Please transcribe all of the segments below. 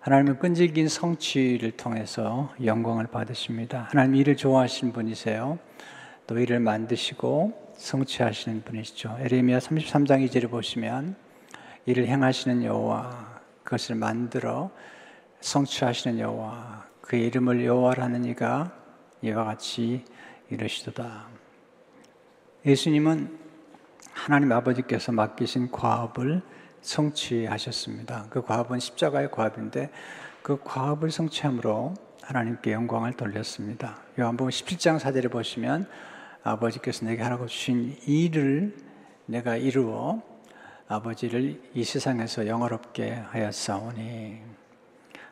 하나님은 끈질긴 성취를 통해서 영광을 받으십니다. 하나님 일을 좋아하시는 분이세요. 또 일을 만드시고 성취하시는 분이시죠. 에레미야 33장 2절을 보시면 일을 행하시는 여호와, 그것을 만들어 성취하시는 여호와, 그의 이름을 여호와라는 이가 이와 같이 이르시도다. 예수님은 하나님 아버지께서 맡기신 과업을 성취하셨습니다. 그 과업은 십자가의 과업인데 그 과업을 성취함으로 하나님께 영광을 돌렸습니다. 요한복음 17장 4절을 보시면 아버지께서 내게 하라고 주신 일을 내가 이루어 아버지를 이 세상에서 영화롭게 하였사오니.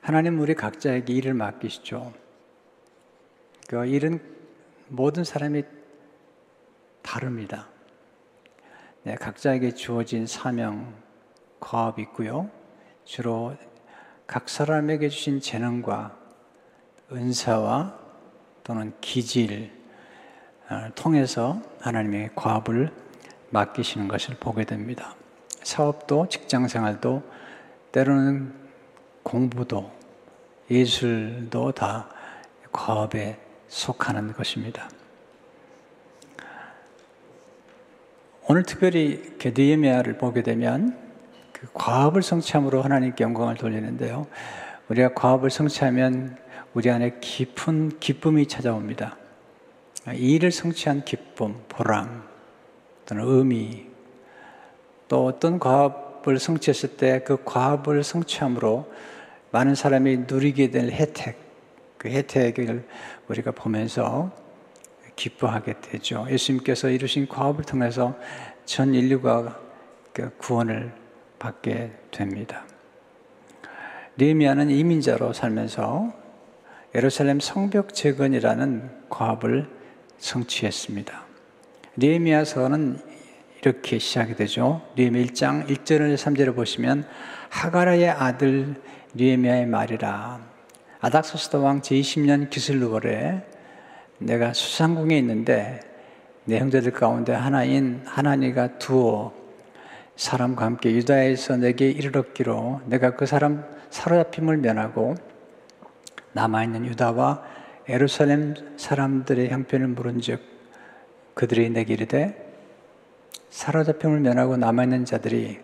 하나님은 우리 각자에게 일을 맡기시죠. 그 일은 모든 사람이 다릅니다. 네, 각자에게 주어진 사명, 과업이 있고요. 주로 각 사람에게 주신 재능과 은사와 또는 기질을 통해서 하나님의 과업을 맡기시는 것을 보게 됩니다. 사업도, 직장생활도, 때로는 공부도, 예술도 다 과업에 속하는 것입니다. 오늘 특별히 느헤미야를 보게 되면 그 과업을 성취함으로 하나님께 영광을 돌리는데요. 우리가 과업을 성취하면 우리 안에 깊은 기쁨이 찾아옵니다. 이 일을 성취한 기쁨, 보람 또는 의미, 또 어떤 과업을 성취했을 때 그 과업을 성취함으로 많은 사람이 누리게 될 혜택, 그 혜택을 우리가 보면서 기뻐하게 되죠. 예수님께서 이루신 과업을 통해서 전 인류가 구원을 받게 됩니다. 느헤미야는 이민자로 살면서 예루살렘 성벽 재건이라는 과업을 성취했습니다. 느헤미야서는 이렇게 시작이 되죠. 느헤미야 1장 1절에서 3절을 보시면 하가랴의 아들 느헤미야의 말이라. 아닥사스다 왕 제20년 기슬루월에 내가 수상궁에 있는데 내 형제들 가운데 하나인 하나니가 두어 사람과 함께 유다에서 내게 이르렀기로 내가 그 사람 사로잡힘을 면하고 남아있는 유다와 예루살렘 사람들의 형편을 물은즉 그들이 내게 이르되 사로잡힘을 면하고 남아있는 자들이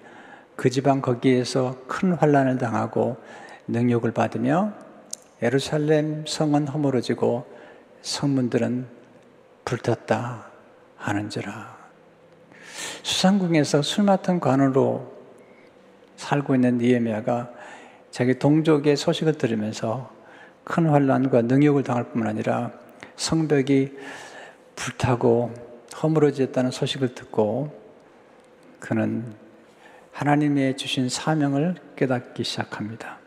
그 지방 거기에서 큰 환난을 당하고 능욕을 받으며 예루살렘 성은 허물어지고 성문들은 불탔다 하는지라. 수상궁에서 술 맡은 관으로 살고 있는 느헤미야가 자기 동족의 소식을 들으면서 큰 환난과 능욕을 당할 뿐만 아니라 성벽이 불타고 허물어졌다는 소식을 듣고 그는 하나님의 주신 사명을 깨닫기 시작합니다.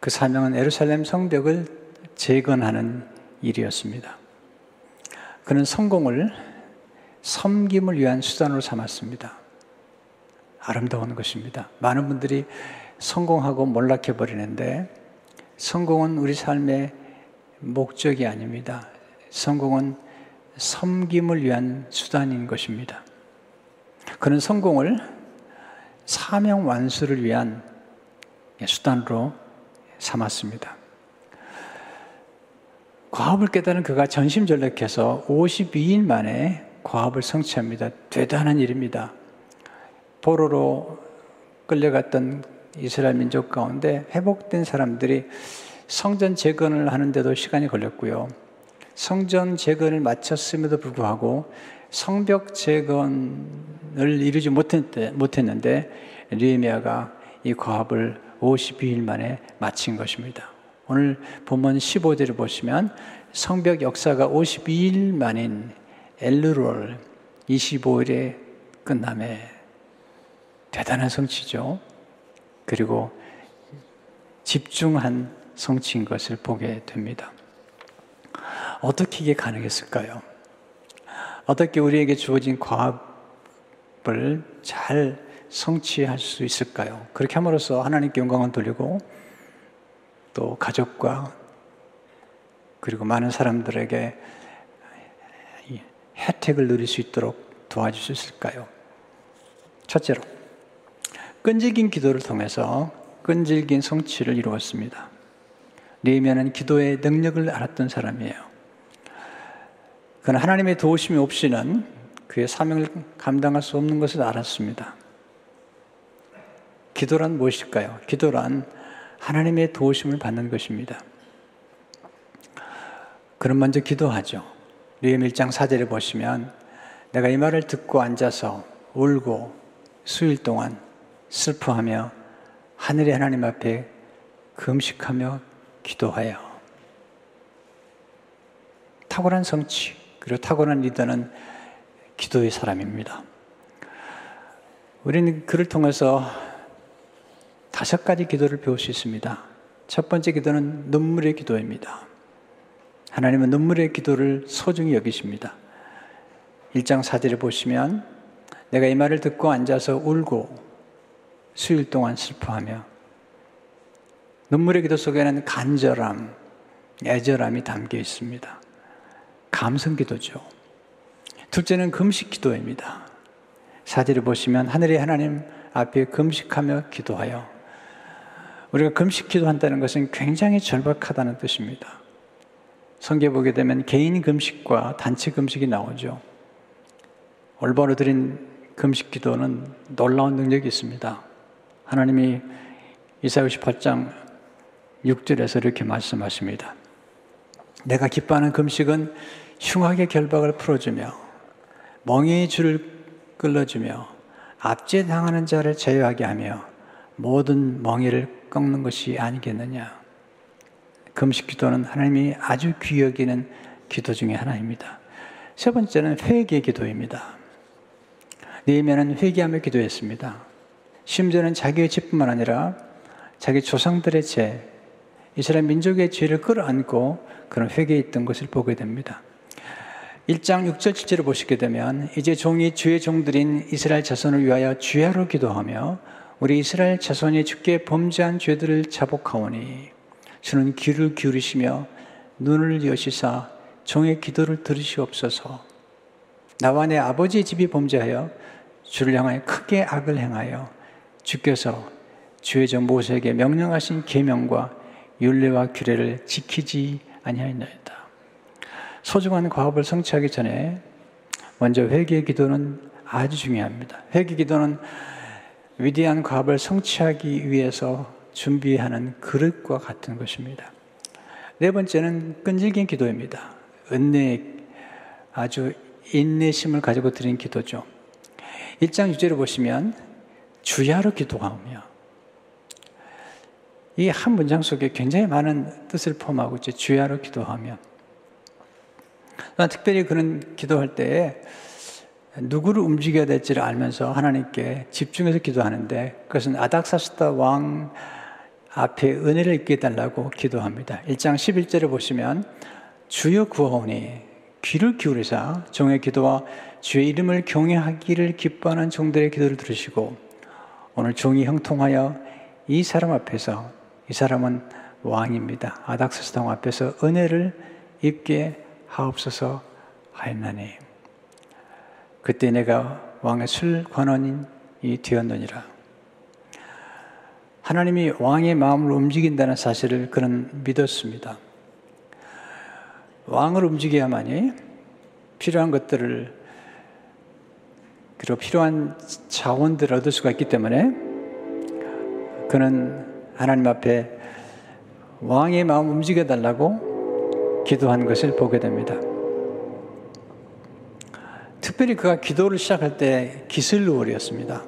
그 사명은 예루살렘 성벽을 재건하는 일이었습니다. 그는 성공을 섬김을 위한 수단으로 삼았습니다. 아름다운 것입니다. 많은 분들이 성공하고 몰락해버리는데 성공은 우리 삶의 목적이 아닙니다. 성공은 섬김을 위한 수단인 것입니다. 그는 성공을 사명 완수를 위한 수단으로 삼았습니다. 과업을 깨달은 그가 전심전력해서 52일 만에 과업을 성취합니다. 대단한 일입니다. 포로로 끌려갔던 이스라엘 민족 가운데 회복된 사람들이 성전 재건을 하는데도 시간이 걸렸고요. 성전 재건을 마쳤음에도 불구하고 성벽 재건을 이루지 못했는데 느헤미야가 이 과업을 52일 만에 마친 것입니다. 오늘 본문 15절을 보시면 성벽 역사가 52일 만인 엘루롤 25일에 끝남에. 대단한 성취죠. 그리고 집중한 성취인 것을 보게 됩니다. 어떻게 이게 가능했을까요? 어떻게 우리에게 주어진 과업을 잘 성취할 수 있을까요? 그렇게 함으로써 하나님께 영광을 돌리고 또 가족과 그리고 많은 사람들에게 혜택을 누릴 수 있도록 도와줄 수 있을까요? 첫째로 끈질긴 기도를 통해서 끈질긴 성취를 이루었습니다. 느헤미야는 기도의 능력을 알았던 사람이에요. 그는 하나님의 도우심이 없이는 그의 사명을 감당할 수 없는 것을 알았습니다. 기도란 무엇일까요? 기도란 하나님의 도우심을 받는 것입니다. 그럼 먼저 기도하죠. 느헤미야 1장 4절을 보시면 내가 이 말을 듣고 앉아서 울고 수일 동안 슬퍼하며 하늘의 하나님 앞에 금식하며 기도하여. 탁월한 성취 그리고 탁월한 리더는 기도의 사람입니다. 우리는 그를 통해서 5가지 기도를 배울 수 있습니다. 첫 번째 기도는 눈물의 기도입니다. 하나님은 눈물의 기도를 소중히 여기십니다. 1장 4절을 보시면 내가 이 말을 듣고 앉아서 울고 수일 동안 슬퍼하며. 눈물의 기도 속에는 간절함, 애절함이 담겨 있습니다. 감성 기도죠. 둘째는 금식 기도입니다. 4절을 보시면 하늘의 하나님 앞에 금식하며 기도하여. 우리가 금식 기도한다는 것은 굉장히 절박하다는 뜻입니다. 성경에 보게 되면 개인 금식과 단체 금식이 나오죠. 올바로 드린 금식 기도는 놀라운 능력이 있습니다. 하나님이 이사야 58장 6절에서 이렇게 말씀하십니다. 내가 기뻐하는 금식은 흉악의 결박을 풀어주며 멍에의 줄을 끌어주며 압제당하는 자를 제외하게 하며 모든 멍에를 꺾는 것이 아니겠느냐. 금식 기도는 하나님이 아주 귀히 여기는 기도 중에 하나입니다. 세 번째는 회개 기도입니다. 느헤미야는 회개하며 기도했습니다. 심지어는 자기의 죄뿐만 아니라 자기 조상들의 죄, 이스라엘 민족의 죄를 끌어안고 그런 회개에 있던 것을 보게 됩니다. 1장 6절 7절을 보시게 되면 이제 종이 주의 종들인 이스라엘 자손을 위하여 주야로 기도하며 우리 이스라엘 자손이 주께 범죄한 죄들을 자복하오니 주는 귀를 기울이시며 눈을 여시사 종의 기도를 들으시옵소서. 나와 내 아버지의 집이 범죄하여 주를 향하여 크게 악을 행하여 주께서 주의 종 모세에게 명령하신 계명과 율례와 규례를 지키지 아니하였나이다. 소중한 과업을 성취하기 전에 먼저 회개의 기도는 아주 중요합니다. 회개 기도는 위대한 과업을 성취하기 위해서 준비하는 그릇과 같은 것입니다. 네 번째는 끈질긴 기도입니다. 은혜의 아주 인내심을 가지고 드린 기도죠. 1장 6절을 보시면 주야로 기도하며. 이 한 문장 속에 굉장히 많은 뜻을 포함하고 있죠. 주야로 기도하며. 특별히 그런 기도할 때에 누구를 움직여야 될지를 알면서 하나님께 집중해서 기도하는데 그것은 아닥사스다 왕 앞에 은혜를 입게 해달라고 기도합니다. 1장 11절을 보시면 주여 구하오니 귀를 기울이사 종의 기도와 주의 이름을 경외하기를 기뻐하는 종들의 기도를 들으시고 오늘 종이 형통하여 이 사람 앞에서, 이 사람은 왕입니다, 아닥사스다 왕 앞에서 은혜를 입게 하옵소서 하였나니 그때 내가 왕의 술관원이 되었느니라. 하나님이 왕의 마음을 움직인다는 사실을 그는 믿었습니다. 왕을 움직여야만이 필요한 것들을 그리고 필요한 자원들을 얻을 수가 있기 때문에 그는 하나님 앞에 왕의 마음 움직여달라고 기도한 것을 보게 됩니다. 특별히 그가 기도를 시작할 때 기슬루월이었습니다.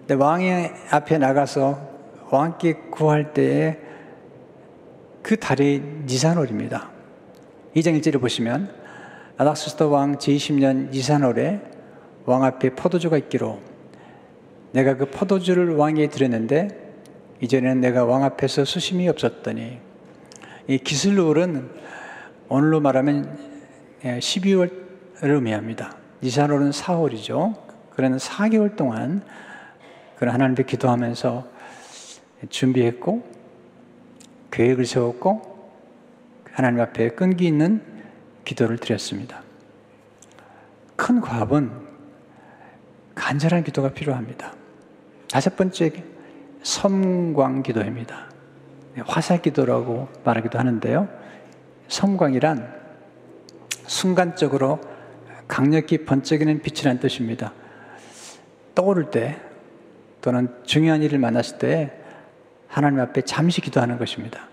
근데 왕의 앞에 나가서 왕께 구할 때에 그 달이 니산월입니다. 2장 1절을 보시면 아닥사스다 왕 제20년 니산월에 왕 앞에 포도주가 있기로 내가 그 포도주를 왕에게 드렸는데 이전에는 내가 왕 앞에서 수심이 없었더니. 이 기슬루월은 오늘로 말하면 12월을 의미합니다. 니산월은 4월이죠. 그러는 4개월 동안 그는 하나님께 기도하면서 준비했고 계획을 세웠고 하나님 앞에 끈기 있는 기도를 드렸습니다. 큰 과업은 간절한 기도가 필요합니다. 다섯 번째 섬광기도입니다. 화사기도라고 말하기도 하는데요, 섬광이란 순간적으로 강력히 번쩍이는 빛이란 뜻입니다. 떠오를 때 또는 중요한 일을 만났을 때 하나님 앞에 잠시 기도하는 것입니다.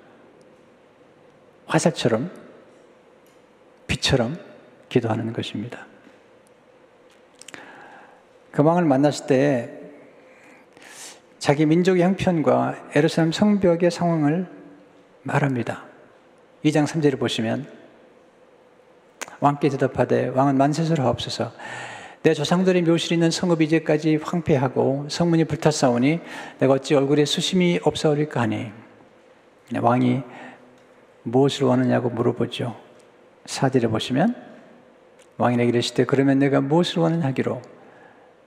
화살처럼, 빛처럼 기도하는 것입니다. 그 왕을 만났을 때 자기 민족의 형편과 예루살렘 성벽의 상황을 말합니다. 2장 3절을 보시면, 왕께 대답하되 왕은 만세수를 하옵소서. 내 조상들의 묘실이 있는 성읍이 이제까지 황폐하고 성문이 불탔사오니 내가 어찌 얼굴에 수심이 없사오리까 하니, 왕이 무엇을 원하냐고 물어보죠. 4절에 보시면 왕이 내게 이르시되 그러면 내가 무엇을 원하냐 하기로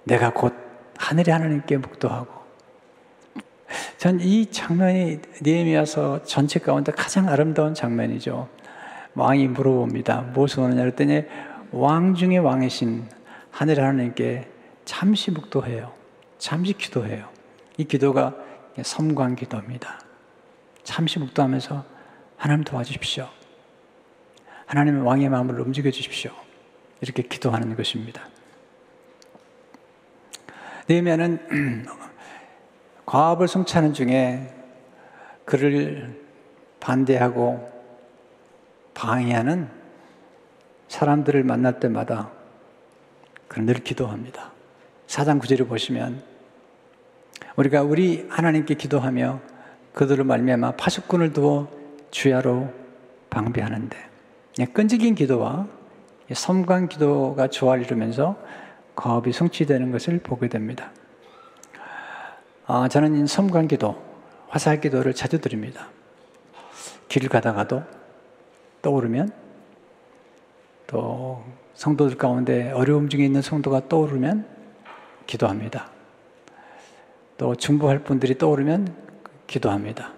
내가 곧 하늘의 하나님께 묵도하고. 전 이 장면이 느헤미야서 전체 가운데 가장 아름다운 장면이죠. 왕이 물어봅니다. 무엇을 원하냐 그랬더니 왕 중에 왕이신 하늘의 하나님께 잠시 묵도해요. 잠시 기도해요. 이 기도가 섬광 기도입니다. 잠시 묵도하면서 하나님 도와주십시오. 하나님의 왕의 마음을 움직여 주십시오. 이렇게 기도하는 것입니다. 느헤미야는 과업을 성취하는 중에 그를 반대하고 방해하는 사람들을 만날 때마다 그는 늘 기도합니다. 4장 9절을 보시면 우리가 우리 하나님께 기도하며 그들로 말미암아 파수꾼을 두어 주야로 방비하는데, 끈질긴 기도와 섬광 기도가 조화를 이루면서 과업이 성취되는 것을 보게 됩니다. 저는 섬광기도, 화살기도를 자주 드립니다. 길을 가다가도 떠오르면, 또 성도들 가운데 어려움 중에 있는 성도가 떠오르면 기도합니다. 또 중보할 분들이 떠오르면 기도합니다.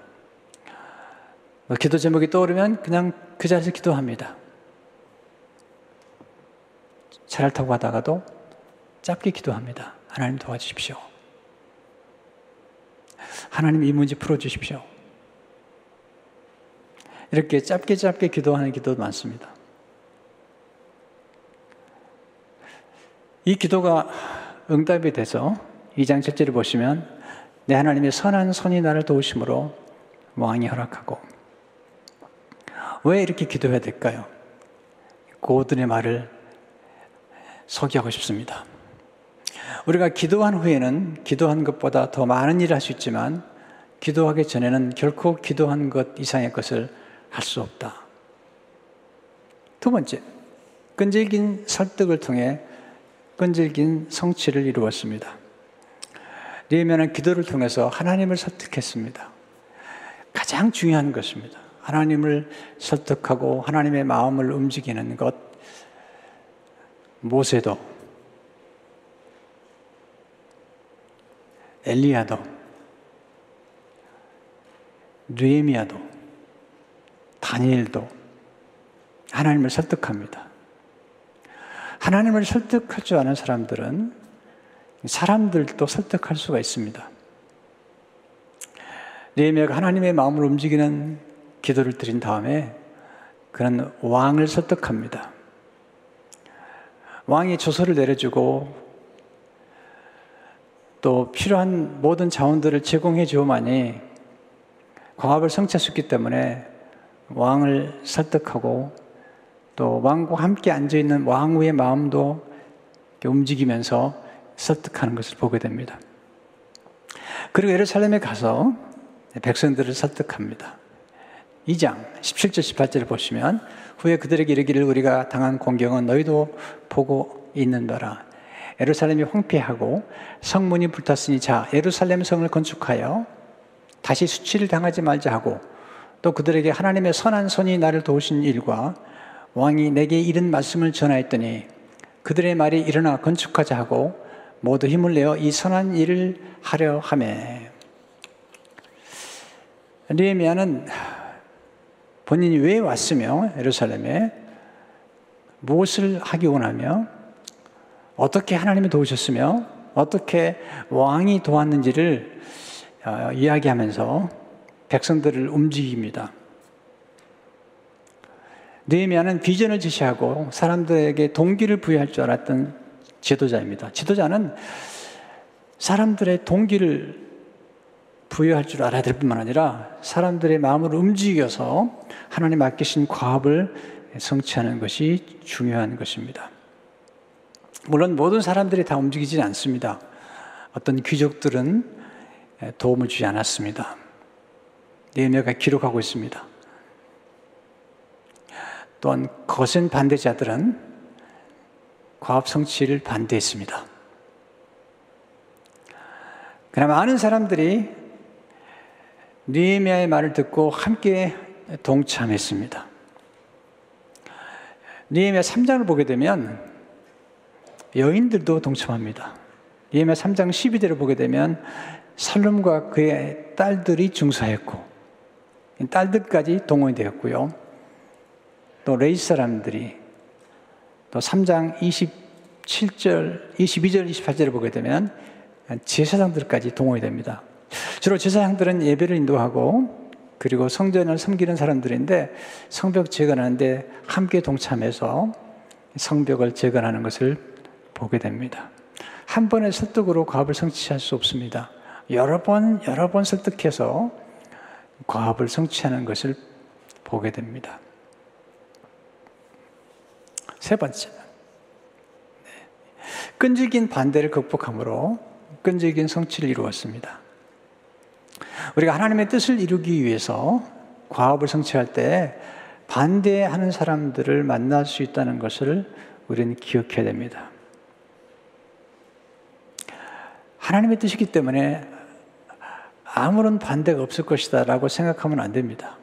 기도 제목이 떠오르면 그냥 그 자리에서 기도합니다. 차를 타고 가다가도 짧게 기도합니다. 하나님 도와주십시오. 하나님 이 문제 풀어주십시오. 이렇게 짧게 짧게 기도하는 기도도 많습니다. 이 기도가 응답이 돼서 2장 7절을 보시면 내 하나님의 선한 손이 나를 도우심으로 왕이 허락하고. 왜 이렇게 기도해야 될까요? 고든의 말을 소개하고 싶습니다. 우리가 기도한 후에는 기도한 것보다 더 많은 일을 할 수 있지만 기도하기 전에는 결코 기도한 것 이상의 것을 할 수 없다. 두 번째, 끈질긴 설득을 통해 끈질긴 성취를 이루었습니다. 느헤미야는 기도를 통해서 하나님을 설득했습니다. 가장 중요한 것입니다. 하나님을 설득하고 하나님의 마음을 움직이는 것. 모세도, 엘리야도, 느헤미야도, 다니엘도 하나님을 설득합니다. 하나님을 설득할 줄 아는 사람들은 사람들도 설득할 수가 있습니다. 느헤미야가 하나님의 마음을 움직이는 기도를 드린 다음에 그는 왕을 설득합니다. 왕이 조서를 내려주고 또 필요한 모든 자원들을 제공해 주어만이 과업을 성취할 수 있기 때문에 왕을 설득하고 또 왕과 함께 앉아있는 왕후의 마음도 움직이면서 설득하는 것을 보게 됩니다. 그리고 예루살렘에 가서 백성들을 설득합니다. 2장 17절 18절을 보시면 후에 그들에게 이르기를 우리가 당한 공경은 너희도 보고 있는 바라. 예루살렘이 황폐하고 성문이 불탔으니 자 예루살렘 성을 건축하여 다시 수치를 당하지 말자 하고, 또 그들에게 하나님의 선한 손이 나를 도우신 일과 왕이 내게 이른 말씀을 전하였더니 그들의 말이 일어나 건축하자 하고 모두 힘을 내어 이 선한 일을 하려 하매. 느헤미야는 본인이 왜 왔으며 예루살렘에 무엇을 하기 원하며 어떻게 하나님이 도우셨으며 어떻게 왕이 도왔는지를 이야기하면서 백성들을 움직입니다. 느헤미야는 비전을 제시하고 사람들에게 동기를 부여할 줄 알았던 지도자입니다. 지도자는 사람들의 동기를 부여할 줄 알아야 될 뿐만 아니라 사람들의 마음을 움직여서 하나님 맡기신 과업을 성취하는 것이 중요한 것입니다. 물론 모든 사람들이 다 움직이지 않습니다. 어떤 귀족들은 도움을 주지 않았습니다. 느헤미야가 기록하고 있습니다. 또한 거센 반대자들은 과업 성취를 반대했습니다. 그나마 많은 사람들이 느헤미야의 말을 듣고 함께 동참했습니다. 느헤미야 3장을 보게 되면 여인들도 동참합니다. 느헤미야 3장 12절을 보게 되면 살룸과 그의 딸들이 중사했고 딸들까지 동원이 되었고요. 또 레이스 사람들이, 또 3장 27절, 22절, 28절을 보게 되면 제사장들까지 동원이 됩니다. 주로 제사장들은 예배를 인도하고 그리고 성전을 섬기는 사람들인데 성벽 재건하는데 함께 동참해서 성벽을 재건하는 것을 보게 됩니다. 한 번의 설득으로 과업을 성취할 수 없습니다. 여러 번 설득해서 과업을 성취하는 것을 보게 됩니다. 세 번째는 끈질긴 반대를 극복함으로 끈질긴 성취를 이루었습니다. 우리가 하나님의 뜻을 이루기 위해서 과업을 성취할 때 반대하는 사람들을 만날 수 있다는 것을 우리는 기억해야 됩니다. 하나님의 뜻이기 때문에 아무런 반대가 없을 것이다 라고 생각하면 안 됩니다.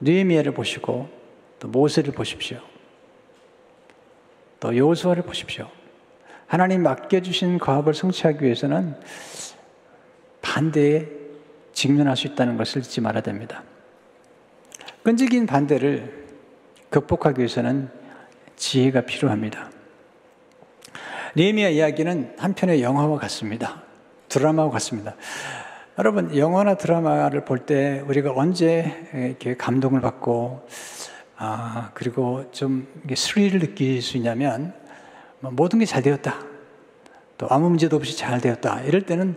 느헤미야를 보시고 또 모세를 보십시오. 또 여호수아를 보십시오. 하나님 맡겨주신 과업을 성취하기 위해서는 반대에 직면할 수 있다는 것을 잊지 말아야 됩니다. 끈질긴 반대를 극복하기 위해서는 지혜가 필요합니다. 느헤미야 이야기는 한편의 영화와 같습니다. 드라마와 같습니다. 여러분, 영화나 드라마를 볼 때 우리가 언제 이렇게 감동을 받고 그리고 좀 스릴을 느낄 수 있냐면 모든 게 잘 되었다, 또 아무 문제도 없이 잘 되었다, 이럴 때는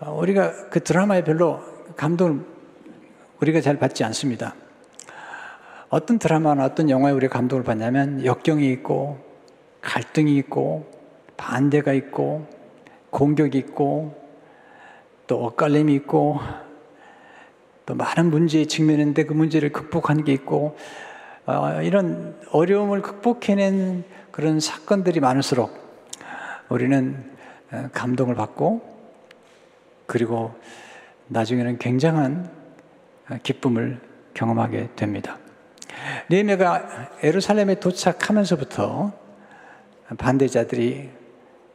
우리가 그 드라마에 별로 감동을 우리가 잘 받지 않습니다. 어떤 드라마나 어떤 영화에 우리가 감동을 받냐면 역경이 있고 갈등이 있고 반대가 있고 공격이 있고 또 엇갈림이 있고 또 많은 문제에 직면했는데 그 문제를 극복한 게 있고 이런 어려움을 극복해낸 그런 사건들이 많을수록 우리는 감동을 받고 그리고 나중에는 굉장한 기쁨을 경험하게 됩니다. 느헤미야가 예루살렘에 도착하면서부터 반대자들이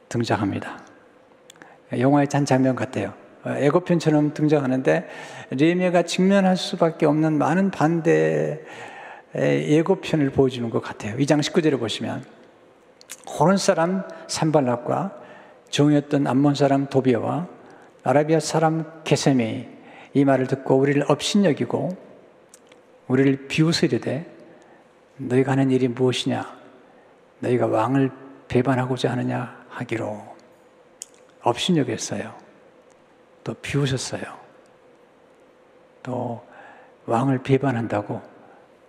등장합니다. 영화의 한 장면 같아요. 예고편처럼 등장하는데 느헤미야가 직면할 수밖에 없는 많은 반대의 예고편을 보여주는 것 같아요. 2장 19절을 보시면 호론 사람 산발락과 종이었던 암몬 사람 도비아와 아라비아 사람 게셈이 이 말을 듣고 우리를 업신여기고 우리를 비웃어 이르되 너희가 하는 일이 무엇이냐, 너희가 왕을 배반하고자 하느냐 하기로 업신여겼어요. 또 비웃었어요. 또 왕을 배반한다고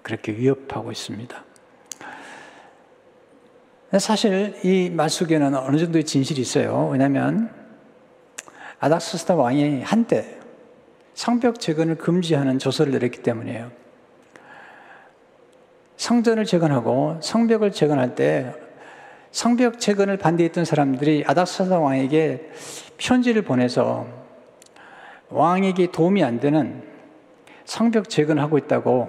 그렇게 위협하고 있습니다. 사실 이 말 속에는 어느 정도의 진실이 있어요. 왜냐하면 아닥사스다 왕이 한때 성벽 재건을 금지하는 조서를 내렸기 때문이에요. 성전을 재건하고 성벽을 재건할 때 성벽 재건을 반대했던 사람들이 아닥사스다 왕에게 편지를 보내서 왕에게 도움이 안 되는 성벽 재건하고 있다고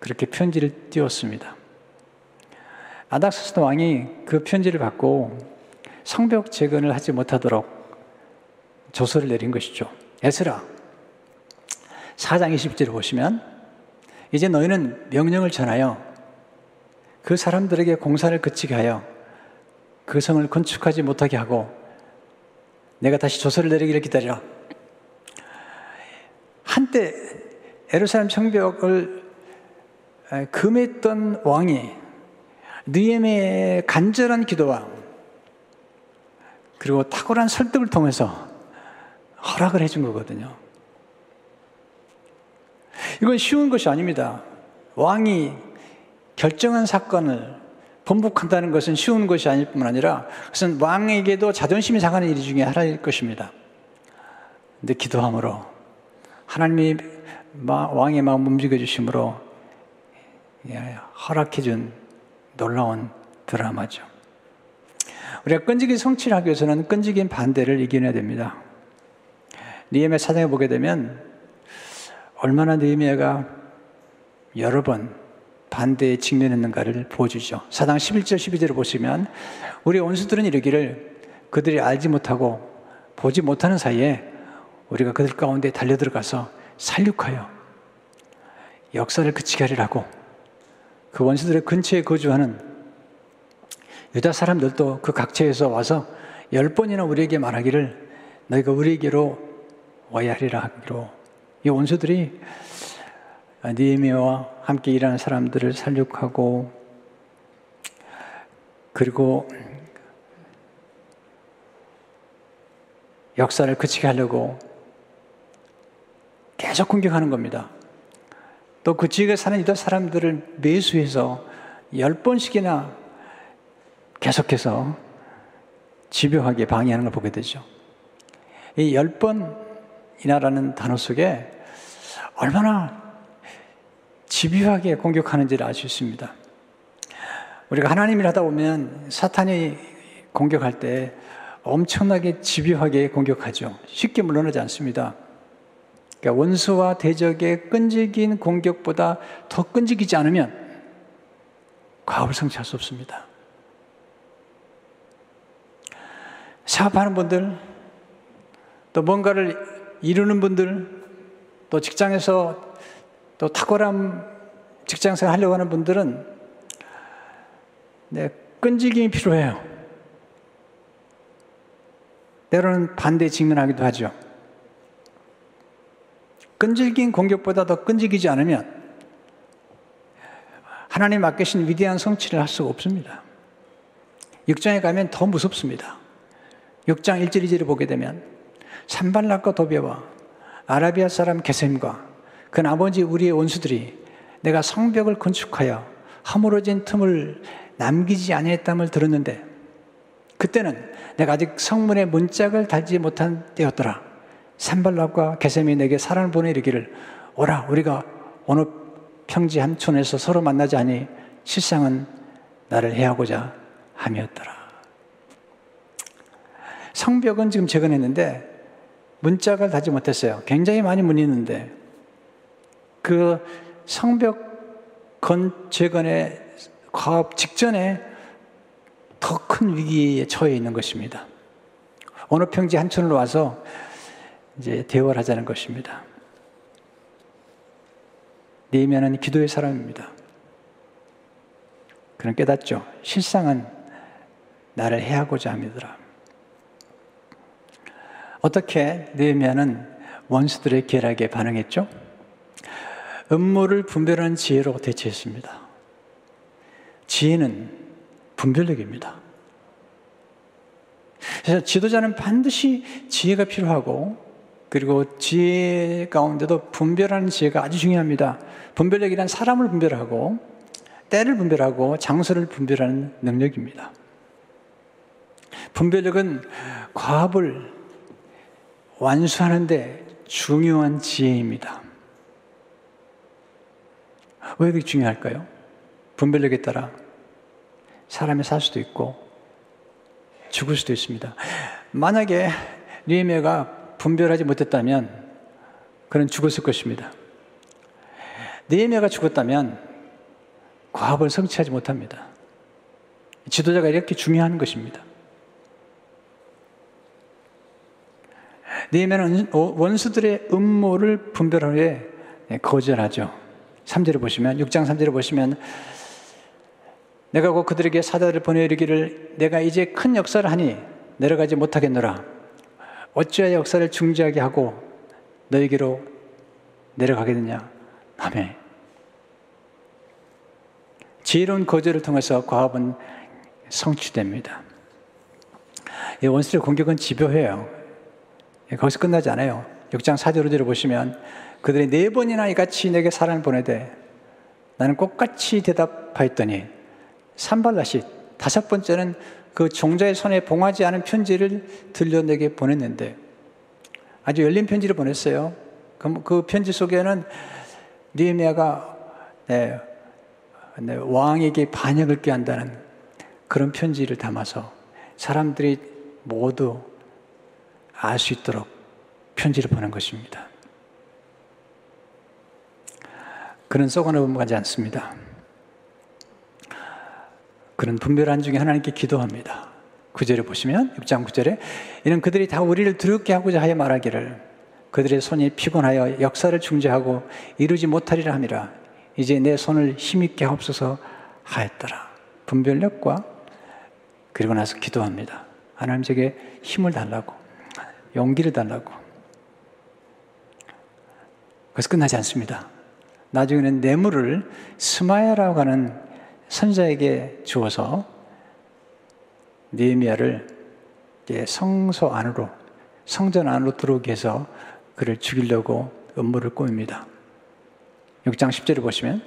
그렇게 편지를 띄웠습니다. 아닥사스다 왕이 그 편지를 받고 성벽 재건을 하지 못하도록 조서를 내린 것이죠. 에스라 4장 20절을 보시면 이제 너희는 명령을 전하여 그 사람들에게 공사를 그치게 하여 그 성을 건축하지 못하게 하고 내가 다시 조서를 내리기를 기다리라. 한때 예루살렘 성벽을 금했던 왕이 느헤미야의 간절한 기도와 그리고 탁월한 설득을 통해서 허락을 해준 거거든요. 이건 쉬운 것이 아닙니다. 왕이 결정한 사건을 번복한다는 것은 쉬운 것이 아닐 뿐만 아니라 그것은 왕에게도 자존심이 상하는 일 중에 하나일 것입니다. 근데 기도함으로 하나님이 왕의 마음을 움직여주심으로 허락해준 놀라운 드라마죠. 우리가 끈질긴 성취를 하기 위해서는 끈질긴 반대를 이겨내야 됩니다. 느헤미야 사장에 보게 되면 얼마나 느헤미야가 여러 번 반대에 직면했는가를 보여주죠. 사장 11절 12절을 보시면 우리 원수들은 이르기를 그들이 알지 못하고 보지 못하는 사이에 우리가 그들 가운데 달려들어가서 살육하여 역사를 그치게 하리라고 그 원수들의 근처에 거주하는 유다 사람들도 그 각처에서 와서 10번이나 우리에게 말하기를 너희가 우리에게로 와야 하리라 하기로. 이 원수들이 느헤미야와 함께 일하는 사람들을 살육하고 그리고 역사를 그치게 하려고 계속 공격하는 겁니다. 또 그 지역에 사는 유다 사람들을 매수해서 10번씩이나 계속해서 집요하게 방해하는 걸 보게 되죠. 이 10번이나라는 단어 속에 얼마나 집요하게 공격하는지를 알 수 있습니다. 우리가 하나님을 하다 보면 사탄이 공격할 때 엄청나게 집요하게 공격하죠. 쉽게 물러나지 않습니다. 그러니까 원수와 대적의 끈질긴 공격보다 더 끈질기지 않으면 과업을 성취할 수 없습니다. 사업하는 분들, 또 뭔가를 이루는 분들, 또 직장에서 또 탁월한 직장생활 하려고 하는 분들은 끈질김이 필요해요. 때로는 반대에 직면하기도 하죠. 끈질긴 공격보다 더 끈질기지 않으면 하나님 맡기신 위대한 성취를 할 수가 없습니다. 6장에 가면 더 무섭습니다. 6장 1절 2절을 보게 되면 산발락과 도비아와 아라비아 사람 게셈과 그 나머지 우리의 원수들이 내가 성벽을 건축하여 허물어진 틈을 남기지 아니했담을 들었는데 그때는 내가 아직 성문에 문짝을 달지 못한 때였더라. 산발락과 게셈이 내게 사람을 보내 이르기를 오라 우리가 어느 평지 한촌에서 서로 만나지 아니 실상은 나를 해하고자 함이었더라. 성벽은 지금 재건했는데 문짝을 달지 못했어요. 굉장히 많이 문이 있는데 그 성벽 재건의 과업 직전에 더 큰 위기에 처해 있는 것입니다. 어느 평지 한촌으로 와서 이제 대화를 하자는 것입니다. 느헤미야는 기도의 사람입니다. 그는 깨닫죠. 실상은 나를 해하고자 함이더라. 어떻게 느헤미야는 원수들의 계략에 반응했죠? 음모를 분별하는 지혜로 대체했습니다. 지혜는 분별력입니다. 그래서 지도자는 반드시 지혜가 필요하고 그리고 지혜 가운데도 분별하는 지혜가 아주 중요합니다. 분별력이란 사람을 분별하고 때를 분별하고 장소를 분별하는 능력입니다. 분별력은 과업을 완수하는 데 중요한 지혜입니다. 왜 그게 중요할까요? 분별력에 따라 사람이 살 수도 있고 죽을 수도 있습니다. 만약에 느헤미야가 분별하지 못했다면 그는 죽었을 것입니다. 느헤미야가 죽었다면 과업을 성취하지 못합니다. 지도자가 이렇게 중요한 것입니다. 느헤미야는 원수들의 음모를 분별하는 데 거절하죠. 3절을 보시면 6장 3절을 보시면 내가 곧 그들에게 사자를 보내 이르기를 내가 이제 큰 역사를 하니 내려가지 못하겠노라. 어찌하여 역사를 중지하게 하고 너에게로 내려가겠느냐 하매, 지혜로운 거절을 통해서 과업은 성취됩니다. 이 원수의 공격은 집요해요. 거기서 끝나지 않아요. 6장 4절로 보시면 그들이 네 번이나 이같이 내게 사랑을 보내되 나는 똑같이 대답하였더니 산발라시 다섯 번째는 그 종자의 손에 봉하지 않은 편지를 들려 내게 보냈는데, 아주 열린 편지를 보냈어요. 그 편지 속에는 느헤미야가 왕에게 반역을 꾀한다는 그런 편지를 담아서 사람들이 모두 알 수 있도록 편지를 보낸 것입니다. 그는 썩어넘어가지 않습니다. 그는 분별한 중에 하나님께 기도합니다. 9절에 보시면 6장 9절에 이는 그들이 다 우리를 두렵게 하고자 하여 말하기를 그들의 손이 피곤하여 역사를 중지하고 이루지 못하리라 함이라. 이제 내 손을 힘있게 하옵소서 하였더라. 분별력과 그리고 나서 기도합니다. 하나님 제게 힘을 달라고, 용기를 달라고. 그래서 끝나지 않습니다. 나중에는 뇌물을 스마야라고 하는 선자에게 주어서 느헤미야를 성소 안으로, 성전 안으로 들어오게 해서 그를 죽이려고 음모를 꾸밉니다. 6장 10절을 보시면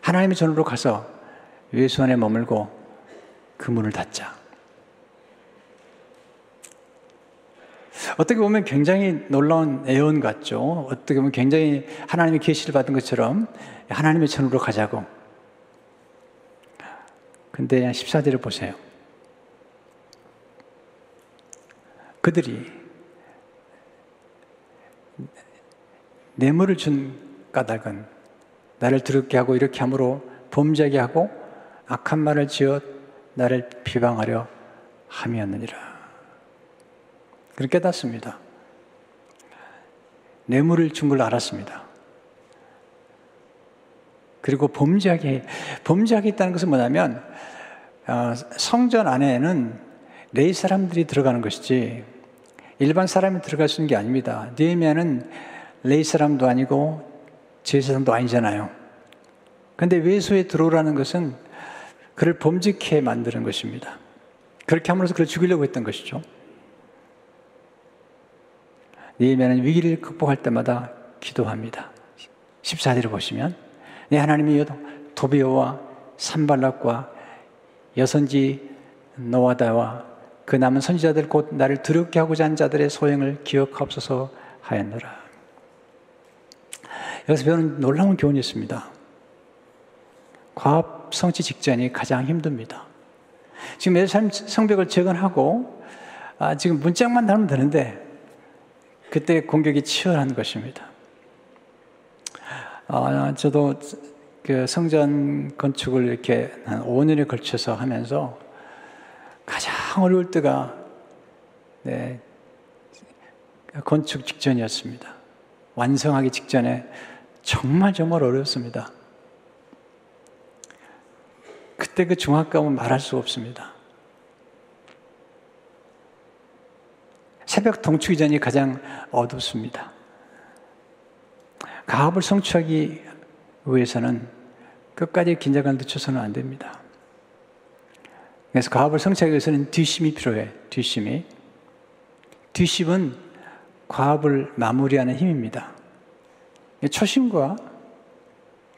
하나님의 전으로 가서 외수 안에 머물고 그 문을 닫자. 어떻게 보면 굉장히 놀라운 애언 같죠. 어떻게 보면 굉장히 하나님의 계시를 받은 것처럼 하나님의 전으로 가자고. 근데 14절을 보세요. 그들이 뇌물을 준 까닭은 나를 두렵게 하고 이렇게 함으로 범죄하게 하고 악한 말을 지어 나를 비방하려 함이었느니라. 그렇게 깨닫습니다. 뇌물을 준 걸 알았습니다. 그리고 범죄하겠다는 것은 뭐냐면 성전 안에는 레위 사람들이 들어가는 것이지 일반 사람이 들어갈 수 있는 게 아닙니다. 느헤미야는 레위 사람도 아니고 제사장도 아니잖아요. 그런데 외소에 들어오라는 것은 그를 범죄케 만드는 것입니다. 그렇게 함으로써 그를 죽이려고 했던 것이죠. 느헤미야는 위기를 극복할 때마다 기도합니다. 14절을 보시면 내 하나님이여 도비오와 산발락과 여선지 노아다와 그 남은 선지자들 곧 나를 두렵게 하고자 한 자들의 소행을 기억하옵소서 하였노라. 여기서 배우는 놀라운 교훈이 있습니다. 과업 성취 직전이 가장 힘듭니다. 지금 예루살렘 성벽을 재건하고 지금 문짝만 달면 되는데 그때 공격이 치열한 것입니다. 저도 그 성전 건축을 이렇게 한 5년에 걸쳐서 하면서 가장 어려울 때가 건축 직전이었습니다. 완성하기 직전에 정말 어려웠습니다. 그때 그 중압감은 말할 수 없습니다. 새벽 동추기 전이 가장 어둡습니다. 과업을 성취하기 위해서는 끝까지 긴장감을 늦춰서는 안 됩니다. 그래서 과업을 성취하기 위해서는 뒷심이 필요해. 뒷심은 과업을 마무리하는 힘입니다. 초심과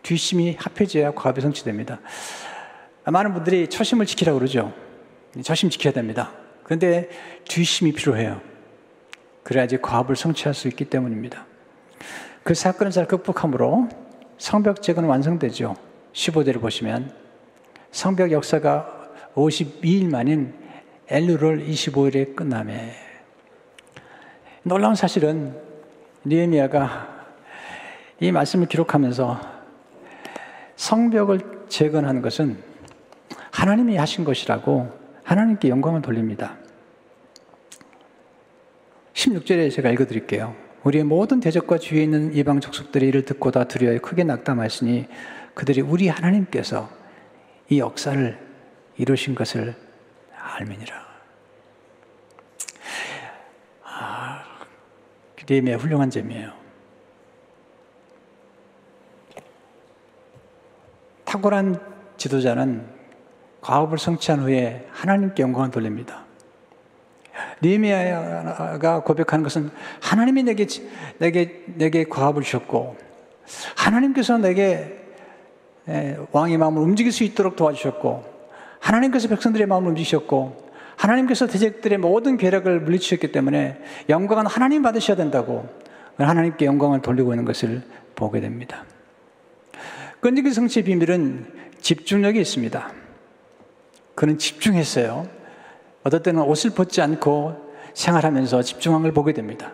뒷심이 합해져야 과업이 성취됩니다. 많은 분들이 초심을 지키라고 그러죠. 초심 지켜야 됩니다. 그런데 뒷심이 필요해요. 그래야지 과업을 성취할 수 있기 때문입니다. 그 사건을 잘 극복함으로 성벽 재건은 완성되죠. 15절을 보시면 성벽 역사가 52일 만인 엘루롤 25일에 끝나매. 놀라운 사실은 느헤미야가 이 말씀을 기록하면서 성벽을 재건한 것은 하나님이 하신 것이라고 하나님께 영광을 돌립니다. 16절에 제가 읽어드릴게요. 우리의 모든 대적과 주위에 있는 이방 족속들이 이를 듣고 다 두려워해 크게 낙담하였으니 그들이 우리 하나님께서 이 역사를 이루신 것을 알미니라. 느헤미야 훌륭한 점이에요. 탁월한 지도자는 과업을 성취한 후에 하나님께 영광을 돌립니다. 느헤미야가 고백하는 것은 하나님이 내게 과업을 주셨고 하나님께서 내게 왕의 마음을 움직일 수 있도록 도와주셨고 하나님께서 백성들의 마음을 움직이셨고 하나님께서 대적들의 모든 괴력을 물리치셨기 때문에 영광은 하나님 받으셔야 된다고 하나님께 영광을 돌리고 있는 것을 보게 됩니다. 끈질긴 성취의 비밀은 집중력이 있습니다. 그는 집중했어요. 어떨 때는 옷을 벗지 않고 생활하면서 집중한 걸 보게 됩니다.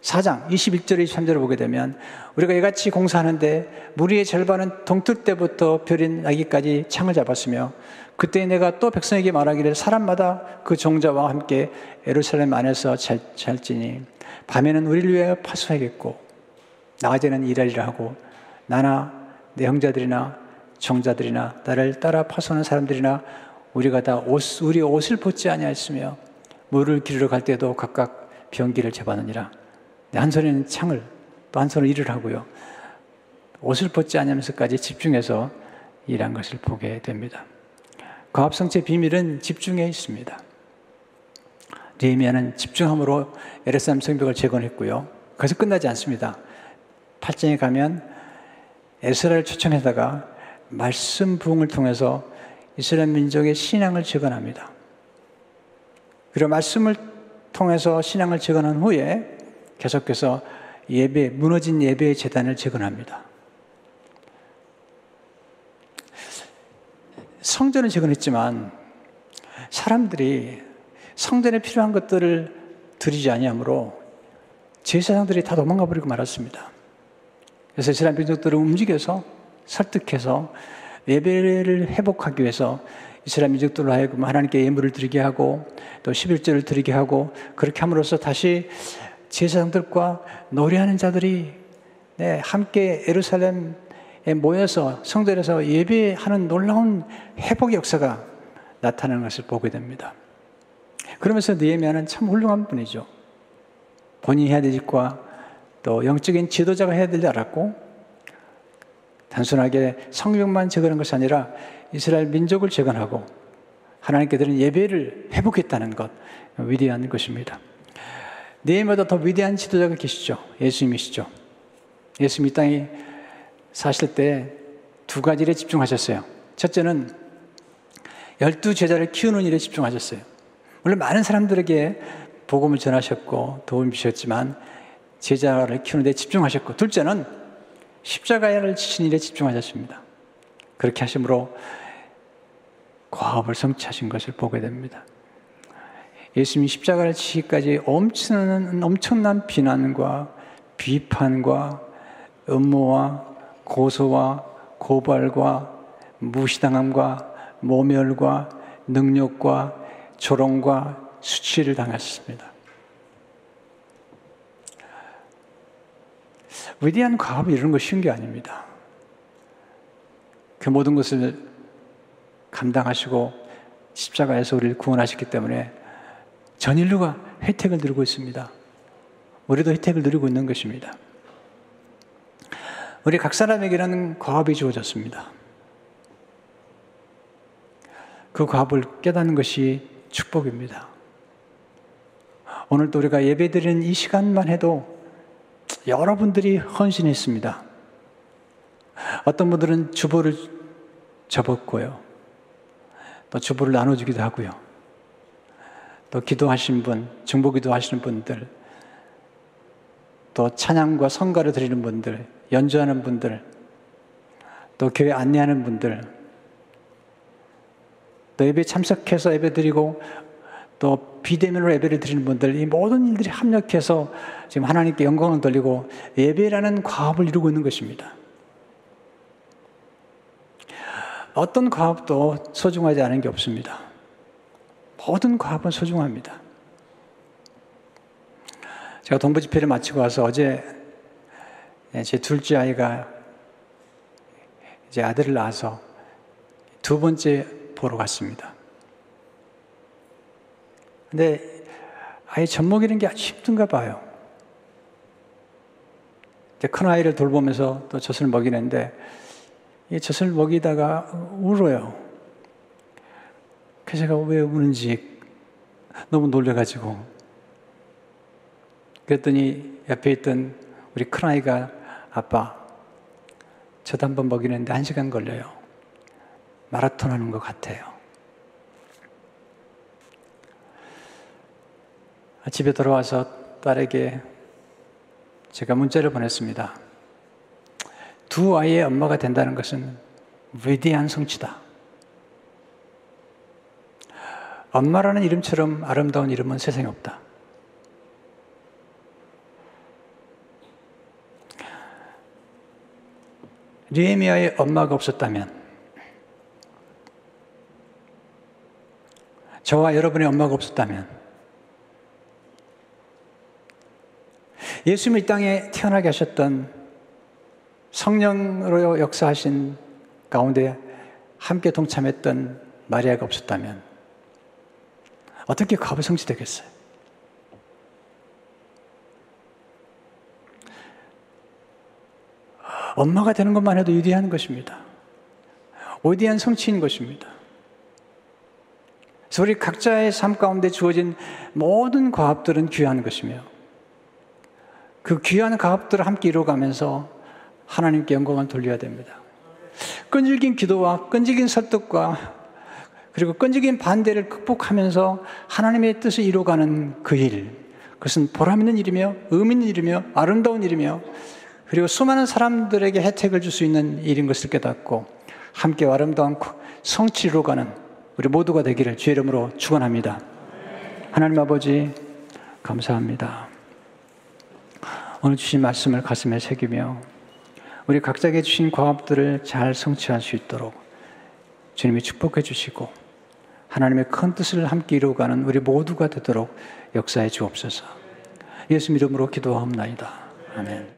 4장 21절 23절을 보게 되면 우리가 이같이 공사하는데 무리의 절반은 동틀 때부터 별인 아기까지 창을 잡았으며 그때 내가 또 백성에게 말하기를 사람마다 그 종자와 함께 예루살렘 안에서 잘지니 밤에는 우리를 위해 파수하겠고 낮에는 일하리라 하고 나나 내 형제들이나 종자들이나 나를 따라 파수하는 사람들이나 우리가 다 우리 옷을 벗지 아니하였으며 물을 기르러 갈 때도 각각 병기를 잡았느니라. 한 손에는 창을 또 한 손으로 일을 하고요. 옷을 벗지 아니하면서까지 집중해서 일한 것을 보게 됩니다. 과업성취의 비밀은 집중에 있습니다. 느헤미야는 집중함으로 예루살렘 성벽을 재건했고요. 거기서 끝나지 않습니다. 8장에 가면 에스라를 초청하다가 말씀 부흥을 통해서 이스라엘 민족의 신앙을 재건합니다. 그리고 말씀을 통해서 신앙을 재건한 후에 계속해서 무너진 예배의 제단을 재건합니다. 성전을 재건했지만 사람들이 성전에 필요한 것들을 드리지 아니하므로 제사장들이 다 도망가 버리고 말았습니다. 그래서 이스라엘 민족들을 움직여서 설득해서 예배를 회복하기 위해서 이스라엘 민족들로 하여금 하나님께 예물을 드리게 하고 또 11절을 드리게 하고 그렇게 함으로써 다시 제사장들과 노래하는 자들이 함께 예루살렘에 모여서 성전에서 예배하는 놀라운 회복의 역사가 나타나는 것을 보게 됩니다. 그러면서 느헤미야는 참 훌륭한 분이죠. 본인이 해야 될 일과 또 영적인 지도자가 해야 될 줄 알았고 단순하게 성벽만 재건한 것이 아니라 이스라엘 민족을 재건하고 하나님께 드린 예배를 회복했다는 것, 위대한 것입니다. 느헤미야보다 더 위대한 지도자가 계시죠. 예수님이시죠. 예수님이 이 땅에 사실 때 두 가지 일에 집중하셨어요. 첫째는 12 제자를 키우는 일에 집중하셨어요. 물론 많은 사람들에게 복음을 전하셨고 도움을 주셨지만 제자를 키우는 데 집중하셨고 둘째는 십자가를 지신 일에 집중하셨습니다. 그렇게 하심으로 과업을 성취하신 것을 보게 됩니다. 예수님이 십자가를 지시기까지 엄청난 비난과 비판과 음모와 고소와 고발과 무시당함과 모멸과 능욕과 조롱과 수치를 당하셨습니다. 위대한 과업을 이루는 것이 쉬운 게 아닙니다. 그 모든 것을 감당하시고 십자가에서 우리를 구원하셨기 때문에 전 인류가 혜택을 누리고 있습니다. 우리도 혜택을 누리고 있는 것입니다. 우리 각 사람에게는 과업이 주어졌습니다. 그 과업을 깨닫는 것이 축복입니다. 오늘도 우리가 예배드리는 이 시간만 해도 여러분들이 헌신했습니다. 어떤 분들은 주보를 접었고요. 또 주보를 나눠주기도 하고요. 또 기도하신 분, 중보기도 하시는 분들, 또 찬양과 성가를 드리는 분들, 연주하는 분들, 또 교회 안내하는 분들, 또 예배 참석해서 예배 드리고 또 비대면으로 예배를 드리는 분들, 이 모든 일들이 합력해서 지금 하나님께 영광을 돌리고 예배라는 과업을 이루고 있는 것입니다. 어떤 과업도 소중하지 않은 게 없습니다. 모든 과업은 소중합니다. 제가 동부집회를 마치고 와서 어제 제 둘째 아이가 이제 아들을 낳아서 두 번째 보러 갔습니다. 근데 아예 젖 먹이는 게 아주 힘든가 봐요. 큰아이를 돌보면서 또 젖을 먹이는데 이 젖을 먹이다가 울어요. 그래서 제가 왜 우는지 너무 놀래가지고 그랬더니 옆에 있던 우리 큰아이가 아빠 젖 한 번 먹이는데 1시간 걸려요. 마라톤 하는 것 같아요. 집에 돌아와서 딸에게 제가 문자를 보냈습니다. 두 아이의 엄마가 된다는 것은 위대한 성취다. 엄마라는 이름처럼 아름다운 이름은 세상에 없다. 느헤미야의 엄마가 없었다면, 저와 여러분의 엄마가 없었다면, 예수님이 이 땅에 태어나게 하셨던 성령으로 역사하신 가운데 함께 동참했던 마리아가 없었다면 어떻게 과부 성취되겠어요? 엄마가 되는 것만 해도 위대한 것입니다. 위대한 성취인 것입니다. 그래서 우리 각자의 삶 가운데 주어진 모든 과업들은 귀한 것이며 그 귀한 가업들을 함께 이루어가면서 하나님께 영광을 돌려야 됩니다. 끈질긴 기도와 끈질긴 설득과 그리고 끈질긴 반대를 극복하면서 하나님의 뜻을 이루어가는 그 일, 그것은 보람있는 일이며 의미 있는 일이며 아름다운 일이며 그리고 수많은 사람들에게 혜택을 줄 수 있는 일인 것을 깨닫고 함께 아름다운 성취를 이루어가는 우리 모두가 되기를 주의 이름으로 축원합니다. 하나님 아버지 감사합니다. 오늘 주신 말씀을 가슴에 새기며 우리 각자에게 주신 과업들을 잘 성취할 수 있도록 주님이 축복해 주시고 하나님의 큰 뜻을 함께 이루어가는 우리 모두가 되도록 역사해 주옵소서. 예수 이름으로 기도하옵나이다. 아멘.